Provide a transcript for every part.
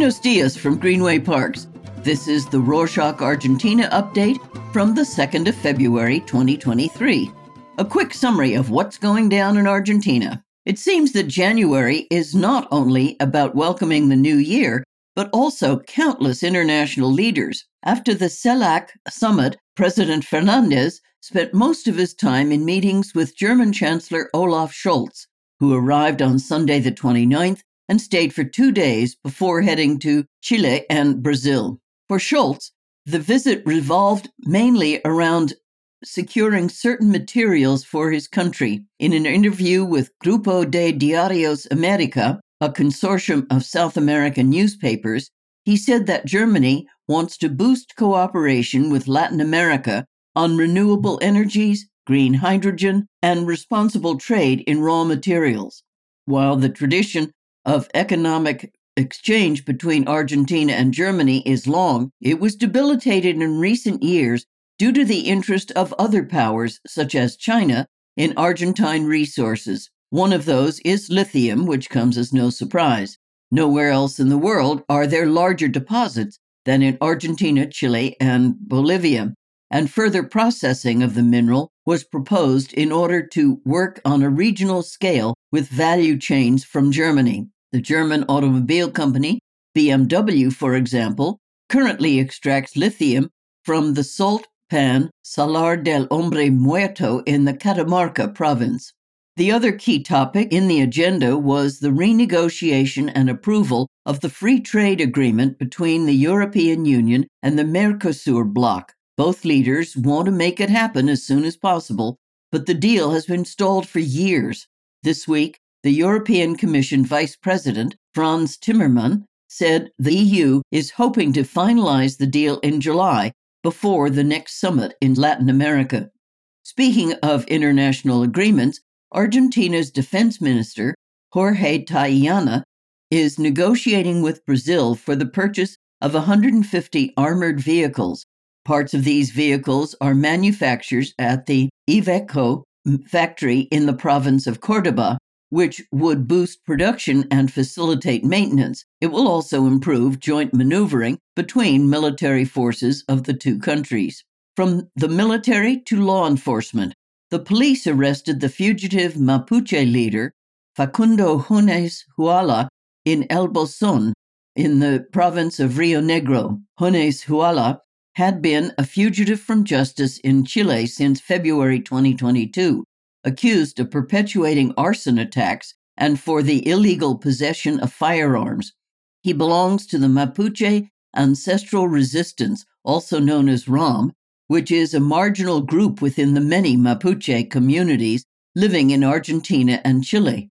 Buenos dias from Greenway Parks. This is the Rorschach Argentina update from the 2nd of February 2023. A quick summary of what's going down in Argentina. It seems that January is not only about welcoming the new year, but also countless international leaders. After the CELAC summit, President Fernandez spent most of his time in meetings with German Chancellor Olaf Scholz, who arrived on Sunday the 29th and stayed for 2 days before heading to Chile and Brazil. For Scholz, the visit revolved mainly around securing certain materials for his country. In an interview with Grupo de Diarios America, a consortium of South American newspapers, he said that Germany wants to boost cooperation with Latin America on renewable energies, green hydrogen, and responsible trade in raw materials. While the tradition of economic exchange between Argentina and Germany is long, it was debilitated in recent years due to the interest of other powers, such as China, in Argentine resources. One of those is lithium, which comes as no surprise. Nowhere else in the world are there larger deposits than in Argentina, Chile, and Bolivia, and further processing of the mineral was proposed in order to work on a regional scale with value chains from Germany. The German automobile company, BMW, for example, currently extracts lithium from the salt pan Salar del Hombre Muerto in the Catamarca province. The other key topic in the agenda was the renegotiation and approval of the free trade agreement between the European Union and the Mercosur bloc. Both leaders want to make it happen as soon as possible, but the deal has been stalled for years. This week, the European Commission Vice President, Frans Timmermans, said the EU is hoping to finalize the deal in July before the next summit in Latin America. Speaking of international agreements, Argentina's Defense Minister, Jorge Taiana, is negotiating with Brazil for the purchase of 150 armored vehicles. Parts of these vehicles are manufactured at the IVECO factory in the province of Cordoba, which would boost production and facilitate maintenance. It will also improve joint maneuvering between military forces of the two countries. From the military to law enforcement, the police arrested the fugitive Mapuche leader Facundo Jones Huala in El Bolsón in the province of Rio Negro. Jones Huala had been a fugitive from justice in Chile since February 2022, accused of perpetuating arson attacks and for the illegal possession of firearms. He belongs to the Mapuche Ancestral Resistance, also known as RAM, which is a marginal group within the many Mapuche communities living in Argentina and Chile.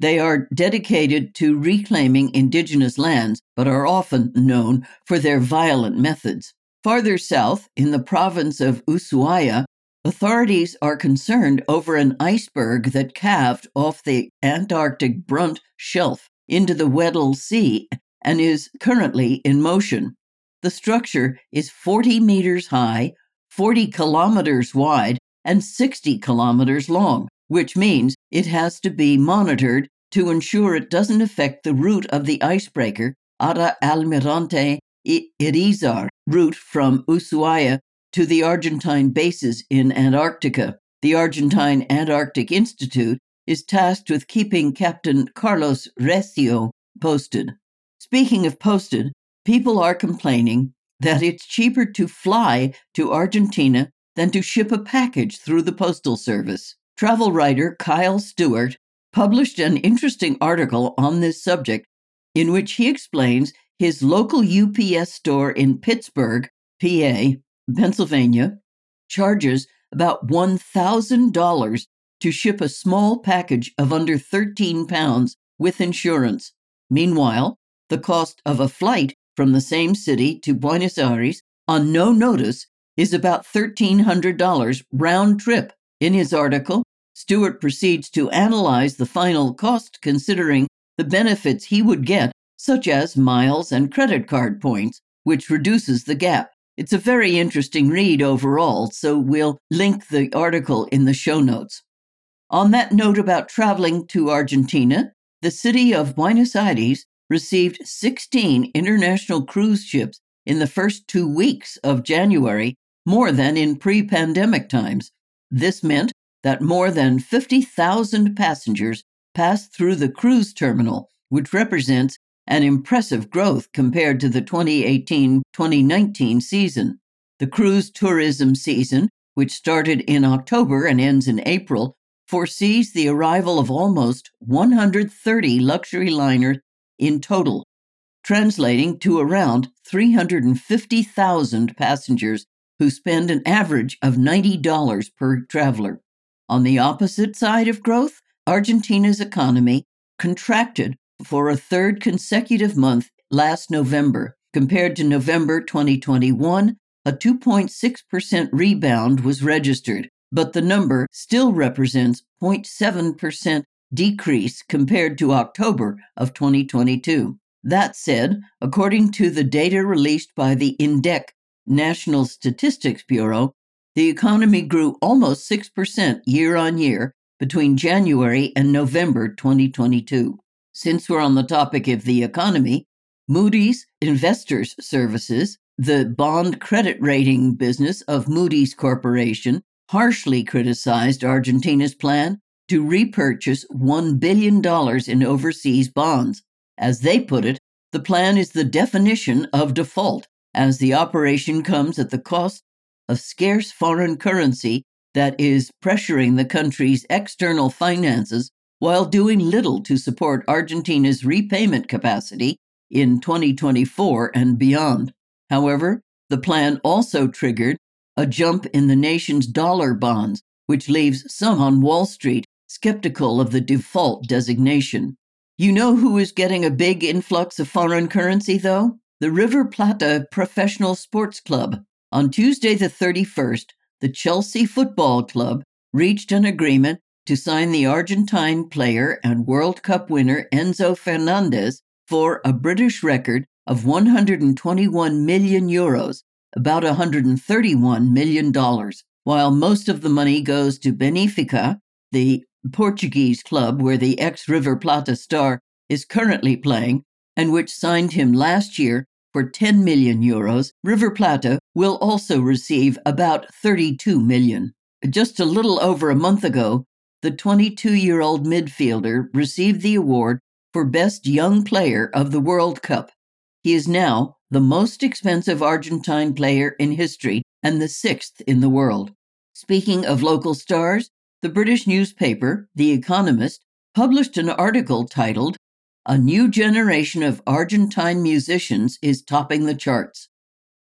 They are dedicated to reclaiming indigenous lands, but are often known for their violent methods. Farther south, in the province of Ushuaia, authorities are concerned over an iceberg that calved off the Antarctic Brunt Shelf into the Weddell Sea and is currently in motion. The structure is 40 meters high, 40 kilometers wide, and 60 kilometers long, which means it has to be monitored to ensure it doesn't affect the route of the icebreaker, Ara Almirante Irizar, route from Ushuaia to the Argentine bases in Antarctica. The Argentine Antarctic Institute is tasked with keeping Captain Carlos Recio posted. Speaking of posted, people are complaining that it's cheaper to fly to Argentina than to ship a package through the postal service. Travel writer Kyle Stewart published an interesting article on this subject in which he explains his local UPS store in Pittsburgh, PA, Pennsylvania, charges about $1,000 to ship a small package of under 13 pounds with insurance. Meanwhile, the cost of a flight from the same city to Buenos Aires on no notice is about $1,300 round trip. In his article, Stewart proceeds to analyze the final cost considering the benefits he would get, such as miles and credit card points, which reduces the gap. It's a very interesting read overall, so we'll link the article in the show notes. On that note about traveling to Argentina, the city of Buenos Aires received 16 international cruise ships in the first 2 weeks of January, more than in pre-pandemic times. This meant that more than 50,000 passengers passed through the cruise terminal, which represents an impressive growth compared to the 2018-2019 season. The cruise tourism season, which started in October and ends in April, foresees the arrival of almost 130 luxury liners in total, translating to around 350,000 passengers who spend an average of $90 per traveler. On the opposite side of growth, Argentina's economy contracted for a third consecutive month last November. Compared to November 2021, a 2.6% rebound was registered, but the number still represents 0.7% decrease compared to October of 2022. That said, according to the data released by the INDEC, National Statistics Bureau, the economy grew almost 6% year-on-year between January and November 2022. Since we're on the topic of the economy, Moody's Investors Services, the bond credit rating business of Moody's Corporation, harshly criticized Argentina's plan to repurchase $1 billion in overseas bonds. As they put it, the plan is the definition of default, as the operation comes at the cost of scarce foreign currency that is pressuring the country's external finances while doing little to support Argentina's repayment capacity in 2024 and beyond. However, the plan also triggered a jump in the nation's dollar bonds, which leaves some on Wall Street skeptical of the default designation. You know who is getting a big influx of foreign currency, though? The River Plata Professional Sports Club. On Tuesday the 31st, the Chelsea Football Club reached an agreement to sign the Argentine player and World Cup winner Enzo Fernandez for a British record of €121 million, about $131 million, while most of the money goes to Benfica, the Portuguese club where the ex-River Plata star is currently playing, and which signed him last year for €10 million. River Plata will also receive about $32 million. Just a little over a month ago, the 22-year-old midfielder received the award for Best Young Player of the World Cup. He is now the most expensive Argentine player in history and the sixth in the world. Speaking of local stars, the British newspaper, The Economist, published an article titled, "A New Generation of Argentine Musicians is Topping the Charts."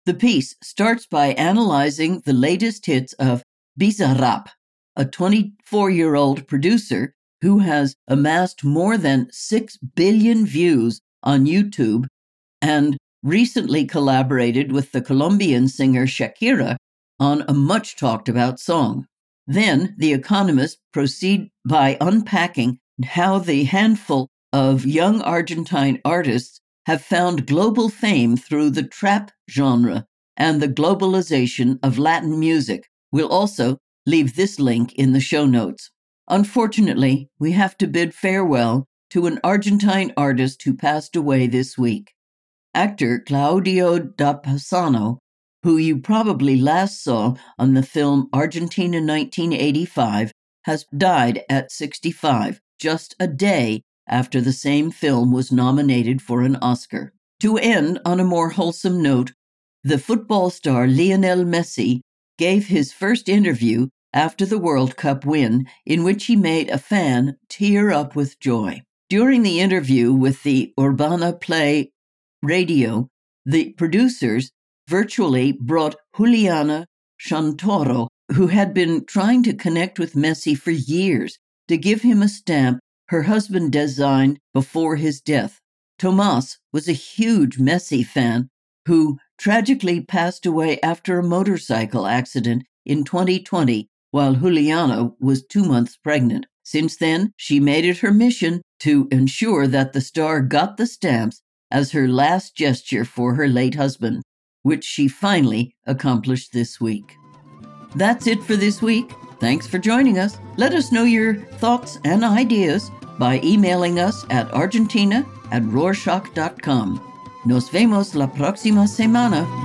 The piece starts by analyzing the latest hits of Bizarrap, a 24-year-old producer who has amassed more than 6 billion views on YouTube and recently collaborated with the Colombian singer Shakira on a much-talked-about song. Then, The Economist proceed by unpacking how the handful of young Argentine artists have found global fame through the trap genre and the globalization of Latin music. We'll also leave this link in the show notes. Unfortunately, we have to bid farewell to an Argentine artist who passed away this week. Actor Claudio da Passano, who you probably last saw on the film Argentina 1985, has died at 65, just a day after the same film was nominated for an Oscar. To end on a more wholesome note, the football star Lionel Messi gave his first interview after the World Cup win, in which he made a fan tear up with joy. During the interview with the Urbana Play Radio, the producers virtually brought Juliana Shantoro, who had been trying to connect with Messi for years, to give him a stamp her husband designed before his death. Tomás was a huge Messi fan who tragically passed away after a motorcycle accident in 2020 while Juliana was 2 months pregnant. Since then, she made it her mission to ensure that the star got the stamps as her last gesture for her late husband, which she finally accomplished this week. That's it for this week. Thanks for joining us. Let us know your thoughts and ideas by emailing us at Argentina@rorschach.com. Nos vemos la próxima semana.